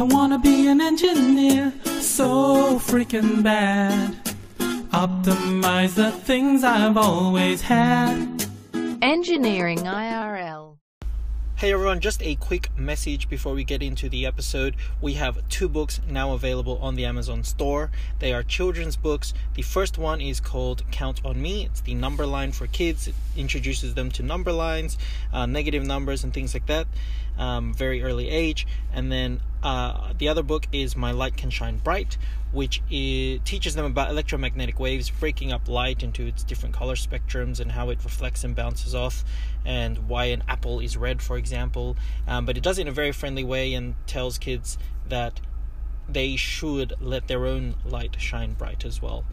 I wanna be an engineer so freaking bad. Optimize the things I've always had. Engineering IRL. Hey everyone, just a quick message before we get into the episode. We have two books now available on the Amazon store. They are children's books. The first one is called Count on Me. It's the number line for kids. It introduces them to number lines, negative numbers and things like that, very early age. And then the other book is My Light Can Shine Bright, which teaches them about electromagnetic waves, breaking up light into its different color spectrums and how it reflects and bounces off, and why an apple is red, for example. But it does it in a very friendly way and tells kids that they should let their own light shine bright as well.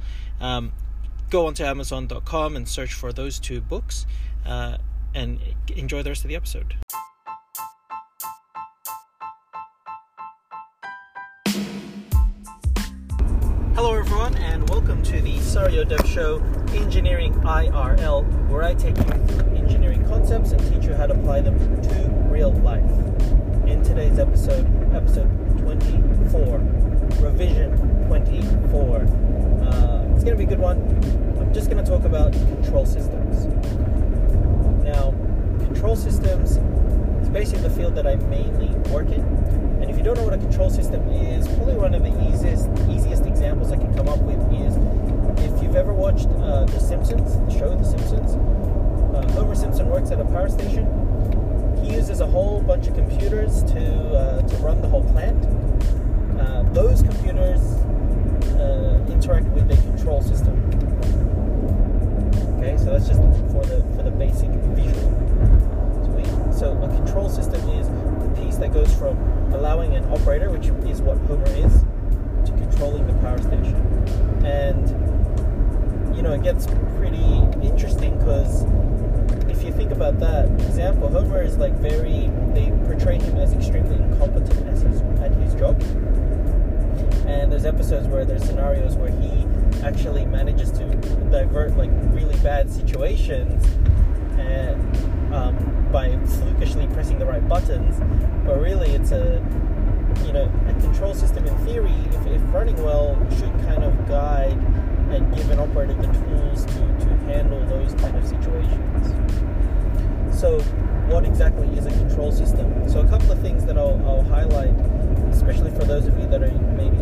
Go onto Amazon.com and search for those two books and enjoy the rest of the episode. Hello everyone, and welcome to the Sario Dev Show, Engineering IRL, where I take you through engineering concepts and teach you how to apply them to real life. In today's episode 24, revision 24, it's going to be a good one. I'm just going to talk about control systems. Now, control systems is basically the field that I mainly work in. And if you don't know what a control system is, probably one of the easiest examples I can come up with is if you've ever watched The Simpsons, the show The Simpsons. Homer Simpson works at a power station. He uses a whole bunch of computers to run the whole plant. Those computers interact with a control system. Okay, so that's just for the basic visual. So a control system is the piece that goes from allowing an operator, which is what Homer is, to controlling the power station. And, you know, it gets pretty interesting because if you think about that example, Homer is like they portray him as extremely incompetent at his job. And there's episodes where there's scenarios where he actually manages to divert like really bad situations and by flukishly pressing the right buttons, but really it's a control system in theory, if running well, should kind of guide and give an operator the tools to handle those kind of situations. So what exactly is a control system? So a couple of things that I'll highlight, especially for those of you that are maybe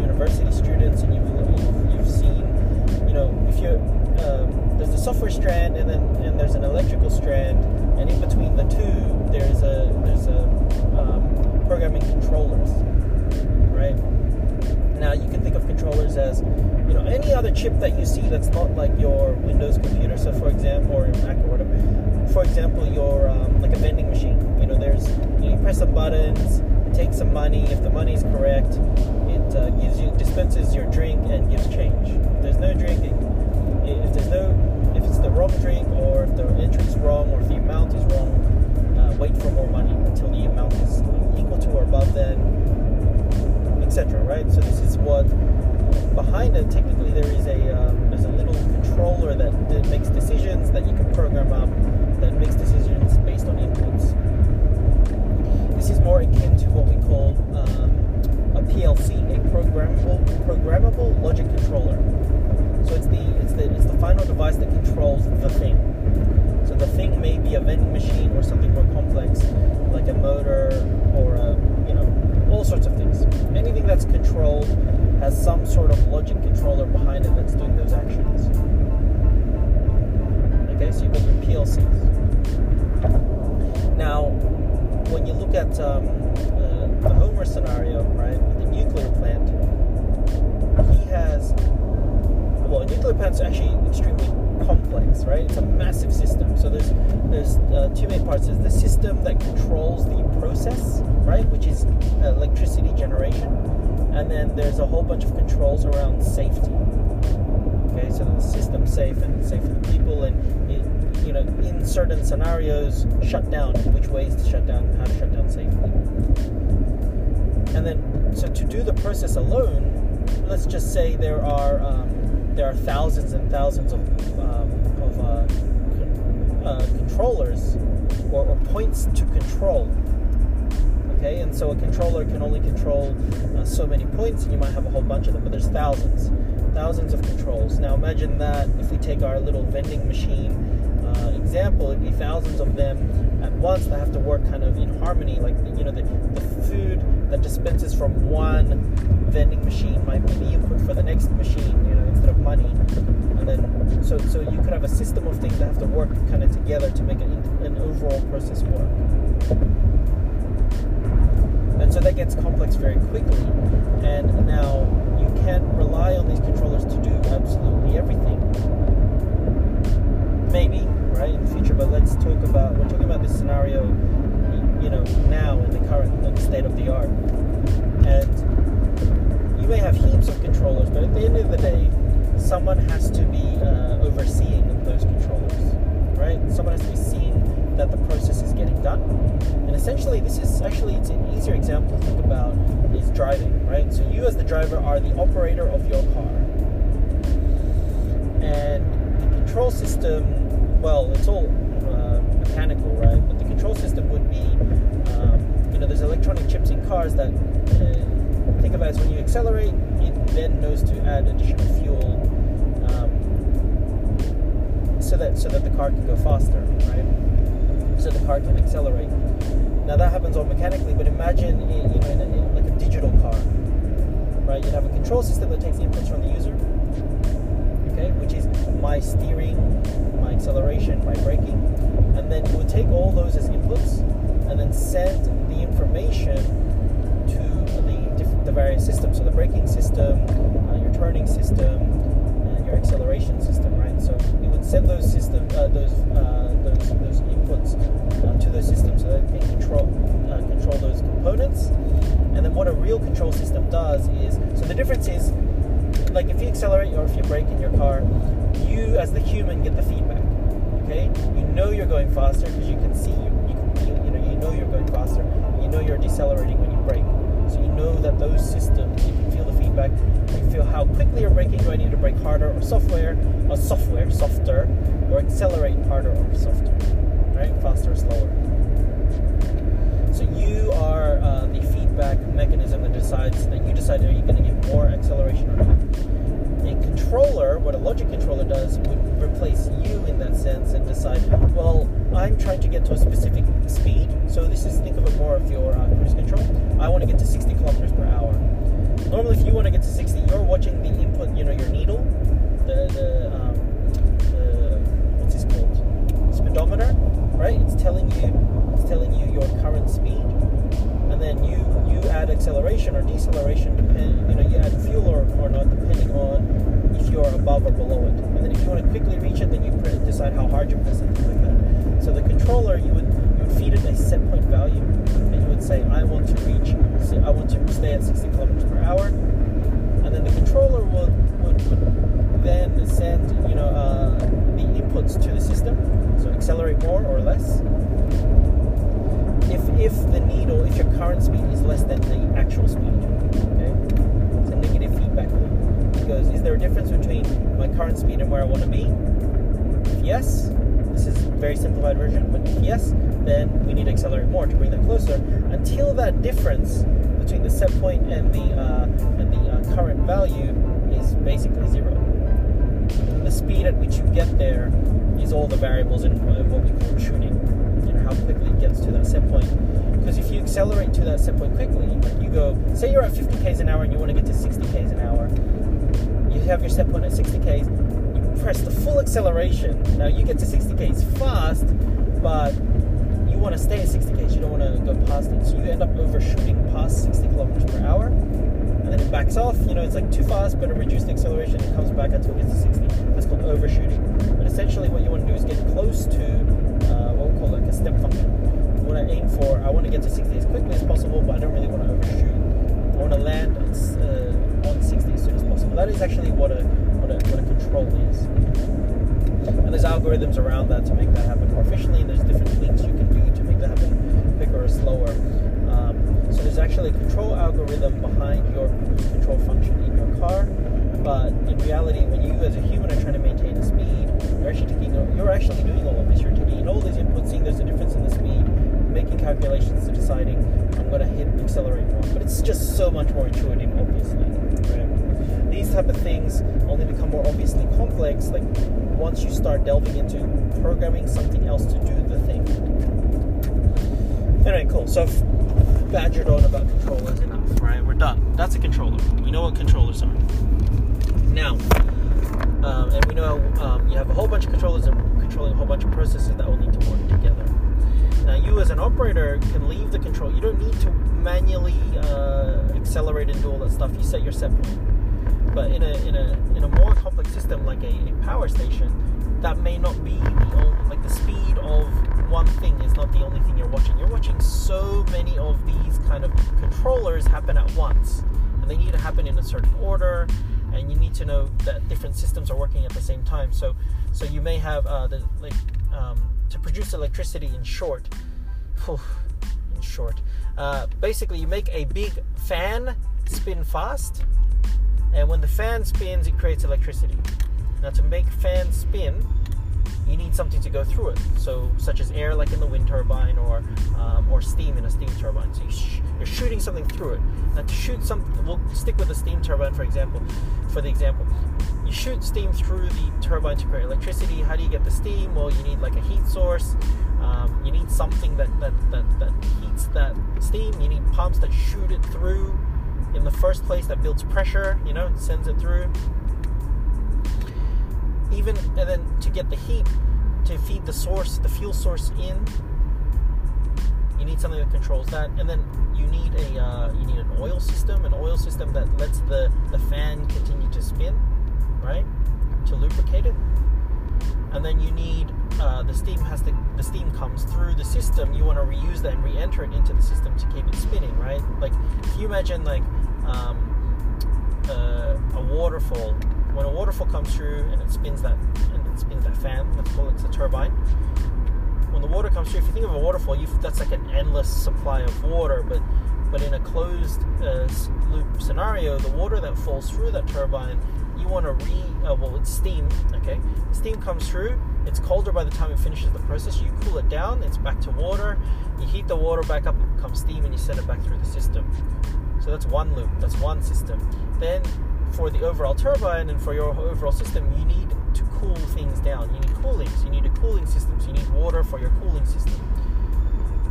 university students and you've seen, if you're there's the software strand and there's an electrical strand, and in between the two there's programming controllers, right? Now you can think of controllers as any other chip that you see that's not like your Windows computer. So for example, or Mac or whatever, for example, your like a vending machine. There's you press some buttons, it takes some money. If the money's correct, it dispenses your drink and gives change. If there's no drink, if it's the wrong drink, or if the entry's wrong, or if the amount is wrong, wait for more money until the amount is equal to or above that, etc. Right? So this is what behind it. Technically, there is there's a little controller that makes decisions that you can program up, that makes decisions based on inputs. This is more akin to what we call a PLC, a programmable logic controller. So it's the final device that controls the thing. So the thing may be a vending machine or something more complex, like a motor or all sorts of things. Anything that's controlled has some sort of logic controller behind it that's doing those actions. Okay, so you've got your PLCs. Now, when you look at the Homer scenario, right, with the nuclear plant, a nuclear plant is actually extremely complex, right? It's a massive system. So there's two main parts. There's the system that controls the process, right, which is electricity generation, and then there's a whole bunch of controls around safety. Okay, so the system's safe and safe for the people, and it, in certain scenarios, shut down, which ways to shut down, how to shut down safely. And then, so to do the process alone, let's just say there are thousands and thousands of controllers or points to control. okay? And so a controller can only control so many points, and you might have a whole bunch of them, but there's thousands of controls. Now imagine that if we take our little vending machine example, it'd be thousands of them at once that have to work kind of in harmony. Like, you know, the food that dispenses from one vending machine might be the input for the next machine, you know, instead of money. And then, so you could have a system of things that have to work kind of together to make an overall process work. And so that gets complex very quickly. And now you can't rely on these controllers to do absolutely everything. Maybe, right, in the future, but let's talk about, we're talking about this scenario, you know, now in the current, like, state of the art. And you may have heaps of controllers, but at the end of the day, someone has to be overseeing those controllers, right? Someone has to be seeing that the process is getting done. And essentially, this is actually, it's an easier example to think about is driving, right? So you as the driver are the operator of your car. And the control system, well, it's all mechanical, right? But the control system would be, you know, there's electronic chips in cars that, think of it as when you accelerate, it then knows to add additional fuel so that the car can go faster, right? So the car can accelerate. Now that happens all mechanically, but imagine, you know, in like a digital car, right? You'd have a control system that takes inputs from the user, okay, which is my steering, my acceleration, my braking, and then you would take all those as inputs and then send the information to the various systems. So the braking system, your turning system, and your acceleration system, right? So it would send those system, those inputs to those systems so that they can control those components. And then what a real control system does is, so the difference is, like if you accelerate or if you brake in your car, you as the human get the feedback, okay? You know you're going faster because you can see, you know you're going faster. You know you're decelerating when you brake. So you know that those systems, you can feel the feedback. You feel how quickly you're braking. Do I need to brake harder or softer, or accelerate harder or softer, right? Faster or slower. So you are the feedback mechanism that decides, that you decide, are you going to give more acceleration or not? A controller, what a logic controller does, would replace you in that sense and decide, well, I'm trying to get to a specific speed, so this is, think of it more of your cruise control. I want to get to 60 kilometers per hour. Normally, if you want to get to 60, you're watching the input, you know, your needle, the what's this called? Speedometer, right? It's telling you your current speed, and then you add acceleration or deceleration, you add fuel or not, depending on if you're above or below it. And then if you want to quickly reach it, then you decide how hard you press it, things like that. So the controller, you would feed it a set point value, and you would say, I want to stay at 60 kilometers per hour, and then the controller would then send, you know, the inputs to the system, so accelerate more or less. If the needle, if your current speed is less than the actual speed, okay? It's a negative feedback loop. It goes, is there a difference between my current speed and where I want to be? If yes, this is a very simplified version, but if yes, then we need to accelerate more to bring that closer until that difference between the set point and the current value is basically zero. The speed at which you get there is all the variables in what we call tuning. How quickly it gets to that set point, because if you accelerate to that set point quickly, like you go, say you're at 50 k's an hour and you want to get to 60 k's an hour, you have your set point at 60 k's, you press the full acceleration, now you get to 60 k's fast, but you want to stay at 60 k's, you don't want to go past it, so you end up overshooting past 60 kilometers per hour, and then it backs off, you know, it's like too fast, but it reduced the acceleration, it comes back until it gets to 60, that's called overshooting. But essentially what you want to do is get close to what we call like a step function. What I aim for, I want to get to 60 as quickly as possible, but I don't really want to overshoot. I want to land on 60 as soon as possible. That is actually what a control is. And there's algorithms around that to make that happen more efficiently, and there's different things you can do to make that happen quicker or slower. So there's actually a control algorithm behind your control function in your car. But in reality, when you as a human are trying to maintain a speed, you're actually doing all of this. You're taking in all these inputs, seeing there's a difference in the speed, making calculations to deciding on what I hit accelerate on. But it's just so much more intuitive, obviously. Right? These type of things only become more obviously complex, like once you start delving into programming something else to do the thing. Anyway, cool. So I've badgered on about controllers enough, right? We're done. That's a controller. We know what controllers are. Now, and we know you have a whole bunch of controllers that are controlling a whole bunch of processes that all need to work together. Now, you as an operator can leave the control. You don't need to manually accelerate and do all that stuff. You set your set point. But in a more complex system like a power station, that may not be the speed of one thing is not the only thing you're watching. You're watching so many of these kind of controllers happen at once, and they need to happen in a certain order. And you need to know that different systems are working at the same time. So you may have to produce electricity. In short, basically you make a big fan spin fast, and when the fan spins, it creates electricity. Now, to make fans spin, you need something to go through it. So, such as air, like in the wind turbine, or steam in a steam turbine. So you're shooting something through it. Now, to shoot something, we'll stick with the steam turbine for the example. You shoot steam through the turbine to create electricity. How do you get the steam? Well, you need like a heat source. You need something that heats that steam. You need pumps that shoot it through in the first place, that builds pressure. You know, it sends it through. And then to get the heat to feed the fuel source in, you need something that controls that, and then you need an oil system that lets the fan continue to spin, right, to lubricate it, and then you need the steam comes through the system. You want to reuse that and re-enter it into the system to keep it spinning, right? Like if you imagine a waterfall. When a waterfall comes through and it spins that fan, let's call it the turbine. When the water comes through, if you think of a waterfall, that's like an endless supply of water. But in a closed loop scenario, the water that falls through that turbine, you want to it's steam. Okay, steam comes through. It's colder by the time it finishes the process. You cool it down. It's back to water. You heat the water back up. It becomes steam, and you send it back through the system. So that's one loop. That's one system. Then, for the overall turbine and for your overall system, you need to cool things down. You need cooling, so you need a cooling system, so you need water for your cooling system.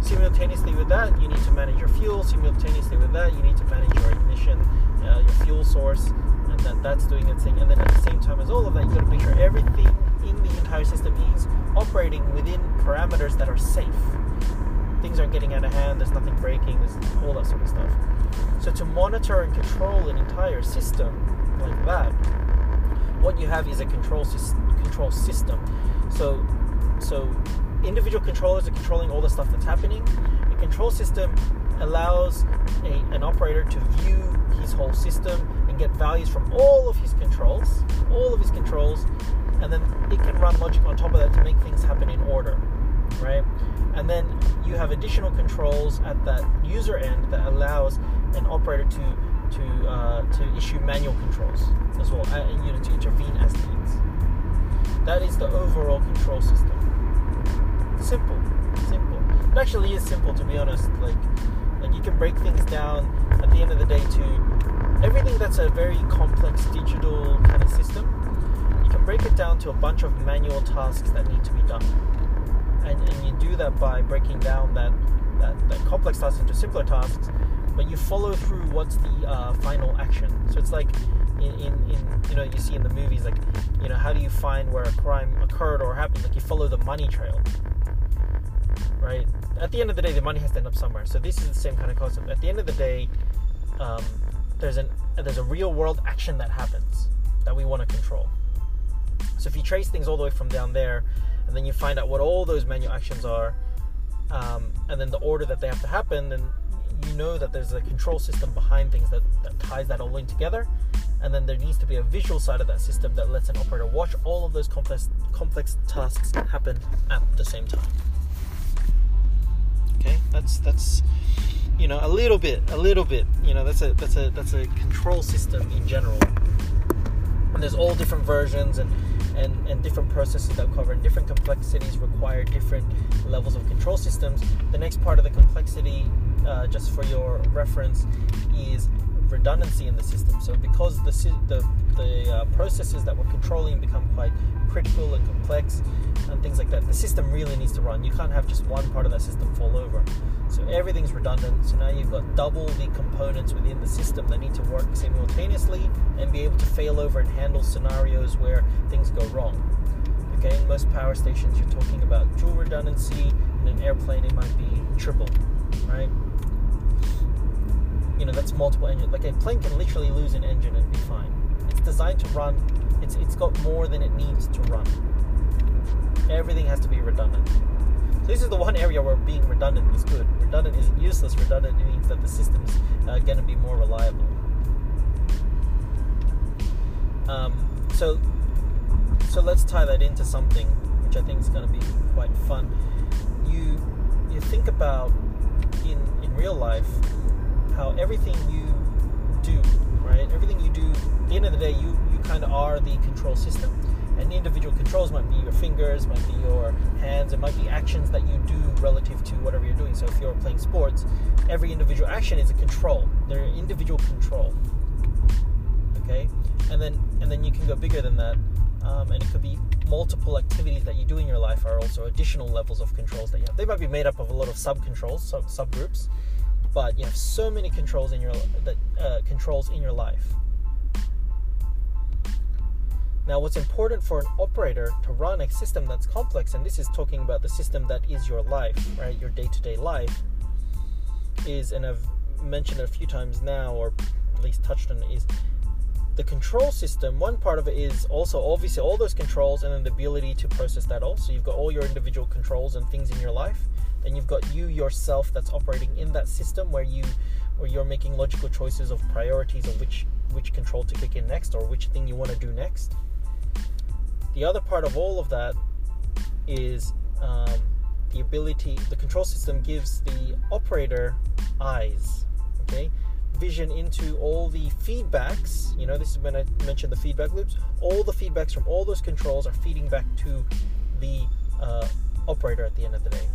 Simultaneously with that, you need to manage your fuel. Simultaneously with that, you need to manage your ignition, your fuel source, and that's doing its thing. And then at the same time as all of that, you've got to make sure everything in the entire system is operating within parameters that are safe. Things aren't getting out of hand, there's nothing breaking, there's all that sort of stuff. So to monitor and control an entire system like that, what you have is a control system. So individual controllers are controlling all the stuff that's happening. A control system allows an operator to view his whole system and get values from all of his controls, and then it can run logic on top of that to make things happen in order. Right, and then you have additional controls at that user end that allows an operator to issue manual controls as well, and to intervene as needs. That is the overall control system. Simple. It actually is simple, to be honest. Like you can break things down at the end of the day to everything that's a very complex digital kind of system. You can break it down to a bunch of manual tasks that need to be done. And you do that by breaking down that complex task into simpler tasks, but you follow through what's the final action. So it's like in you see in the movies, like, how do you find where a crime occurred or happened? Like, you follow the money trail, right? At the end of the day, the money has to end up somewhere. So this is the same kind of concept. At the end of the day, there's a real world action that happens that we want to control. So if you trace things all the way from down there, and then you find out what all those manual actions are, and then the order that they have to happen, then you know that there's a control system behind things that ties that all in together. And then there needs to be a visual side of that system that lets an operator watch all of those complex tasks happen at the same time. Okay, that's a little bit. That's a control system in general. And there's all different versions and different processes that cover, and different complexities require different levels of control systems. The next part of the complexity just for your reference, is redundancy in the system. So because the processes that we're controlling become quite critical and complex and things like that, the system really needs to run. You can't have just one part of that system fall over. So everything's redundant. So now you've got double the components within the system that need to work simultaneously and be able to fail over and handle scenarios where things go wrong. Okay, in most power stations you're talking about dual redundancy. In an airplane it might be triple, right? You know, that's multiple engines. Like a plane can literally lose an engine and be fine. It's designed to run. It's got more than it needs to run. Everything has to be redundant. So this is the one area where being redundant is good. Redundant isn't useless. Redundant means that the system's going to be more reliable. So let's tie that into something which I think is going to be quite fun. You think about in real life how everything you do, right? Everything you do, at the end of the day, you kind of are the control system. And individual controls might be your fingers, might be your hands, it might be actions that you do relative to whatever you're doing. So if you're playing sports, every individual action is a control. They're individual control. Okay? And then you can go bigger than that. And it could be multiple activities that you do in your life are also additional levels of controls that you have. They might be made up of a lot of sub-controls, subgroups. But you have so many controls in your life. Now, what's important for an operator to run a system that's complex, and this is talking about the system that is your life, right? Your day-to-day life is, and I've mentioned it a few times now, or at least touched on it, is the control system. One part of it is also obviously all those controls, and then the ability to process that all. So you've got all your individual controls and things in your life. Then you've got you yourself that's operating in that system where you're making logical choices of priorities of which control to kick in next or which thing you want to do next. The other part of all of that is the ability, the control system gives the operator eyes, okay? Vision into all the feedbacks. You know, this is when I mentioned the feedback loops. All the feedbacks from all those controls are feeding back to the operator at the end of the day.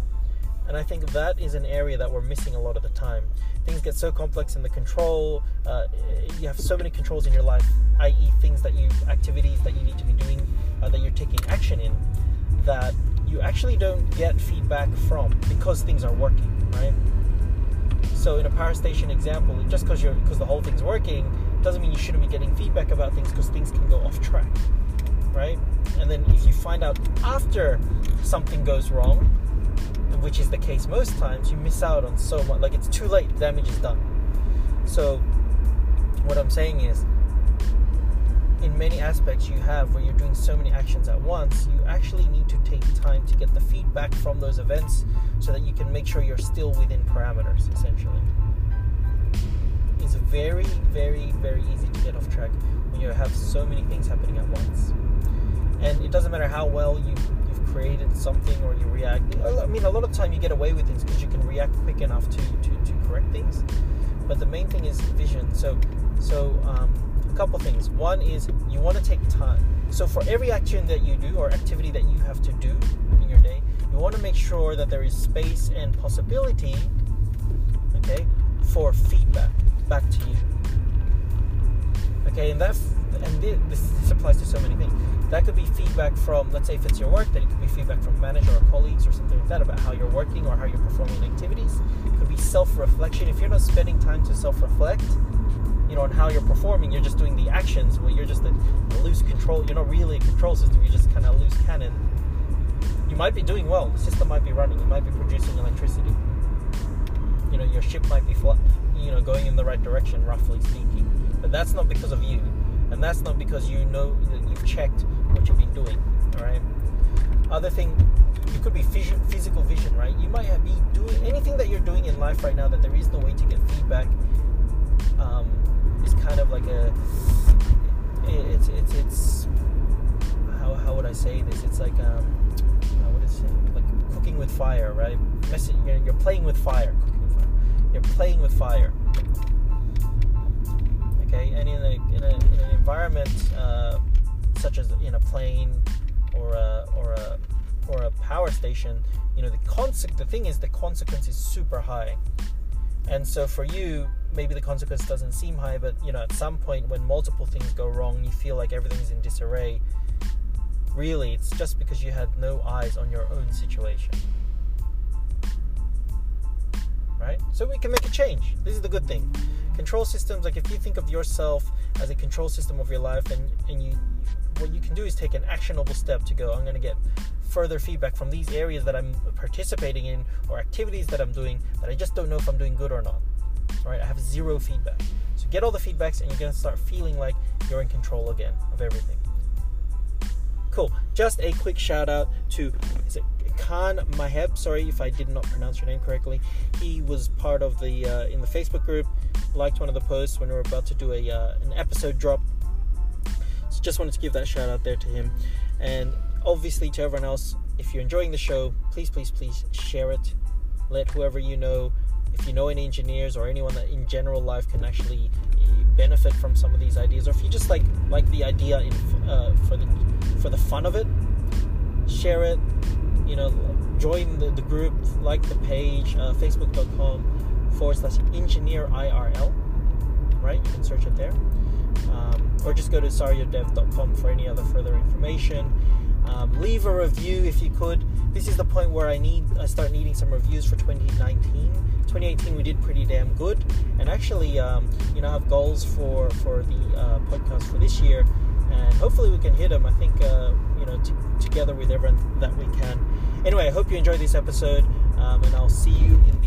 And I think that is an area that we're missing a lot of the time. Things get so complex in the control. You have so many controls in your life, i.e. activities that you need to be doing, that you're taking action in, that you actually don't get feedback from because things are working, right? So in a power station example, just because the whole thing's working doesn't mean you shouldn't be getting feedback about things, because things can go off track, right? And then if you find out after something goes wrong, which is the case most times, you miss out on so much. Like, it's too late, the damage is done. So what I'm saying is, in many aspects you have where you're doing so many actions at once, you actually need to take time to get the feedback from those events so that you can make sure you're still within parameters, essentially. It's very, very, very easy to get off track when you have so many things happening at once. And it doesn't matter how well you've created something or you react. I mean, a lot of time you get away with things because you can react quick enough to correct things. But the main thing is vision. So a couple things. One is you want to take time. So for every action that you do or activity that you have to do in your day, you want to make sure that there is space and possibility, okay, for feedback back to you. Okay, and this applies to so many things. That could be feedback from, let's say if it's your work, then it could be feedback from manager or colleagues or something like that about how you're working or how you're performing activities. It could be self-reflection. If you're not spending time to self-reflect, you know, on how you're performing, you're just doing the actions where you're just a loose control. You're not really a control system. You're just kind of a loose cannon. You might be doing well. The system might be running. It might be producing electricity. You know, your ship might be going in the right direction, roughly speaking. But that's not because of you. And that's not because you know that you've checked what you've been doing, all right? Other thing, it could be physical vision, right? You might be doing anything that you're doing in life right now that there is no way to get feedback. Is kind of like it's how would I say this? It's like like cooking with fire, right? You're playing with fire. Cooking with fire. You're playing with fire. Okay, and in an environment such as in a plane or a power station, you know, the thing is the consequence is super high. And so for you, maybe the consequence doesn't seem high, but you know, at some point when multiple things go wrong, you feel like everything's in disarray. Really, it's just because you had no eyes on your own situation. Right? So we can make a change. This is the good thing. Control systems, like if you think of yourself as a control system of your life, and you, what you can do is take an actionable step to go, I'm going to get further feedback from these areas that I'm participating in or activities that I'm doing that I just don't know if I'm doing good or not. All right, I have zero feedback. So get all the feedbacks and you're going to start feeling like you're in control again of everything. Cool. Just a quick shout out to Khan Mahep. Sorry if I did not pronounce your name correctly. He was part of the in the Facebook group, liked one of the posts when we were about to do a an episode drop. So just wanted to give that shout out there to him. And obviously to everyone else, if you're enjoying the show, please, please, please share it. Let whoever you know, if you know any engineers or anyone that in general life can actually benefit from some of these ideas, or if you just like the idea for the fun of it, share it. You know, join the group, like the page, facebook.com/engineer IRL, right? You can search it there. Or just go to sariodev.com for any other further information. Leave a review if you could. This is the point where I start needing some reviews for 2019. 2018 we did pretty damn good. And actually, you know, I have goals for the podcast for this year. And hopefully we can hit them. I think, you know, together with everyone that we can. Anyway, I hope you enjoyed this episode, and I'll see you in the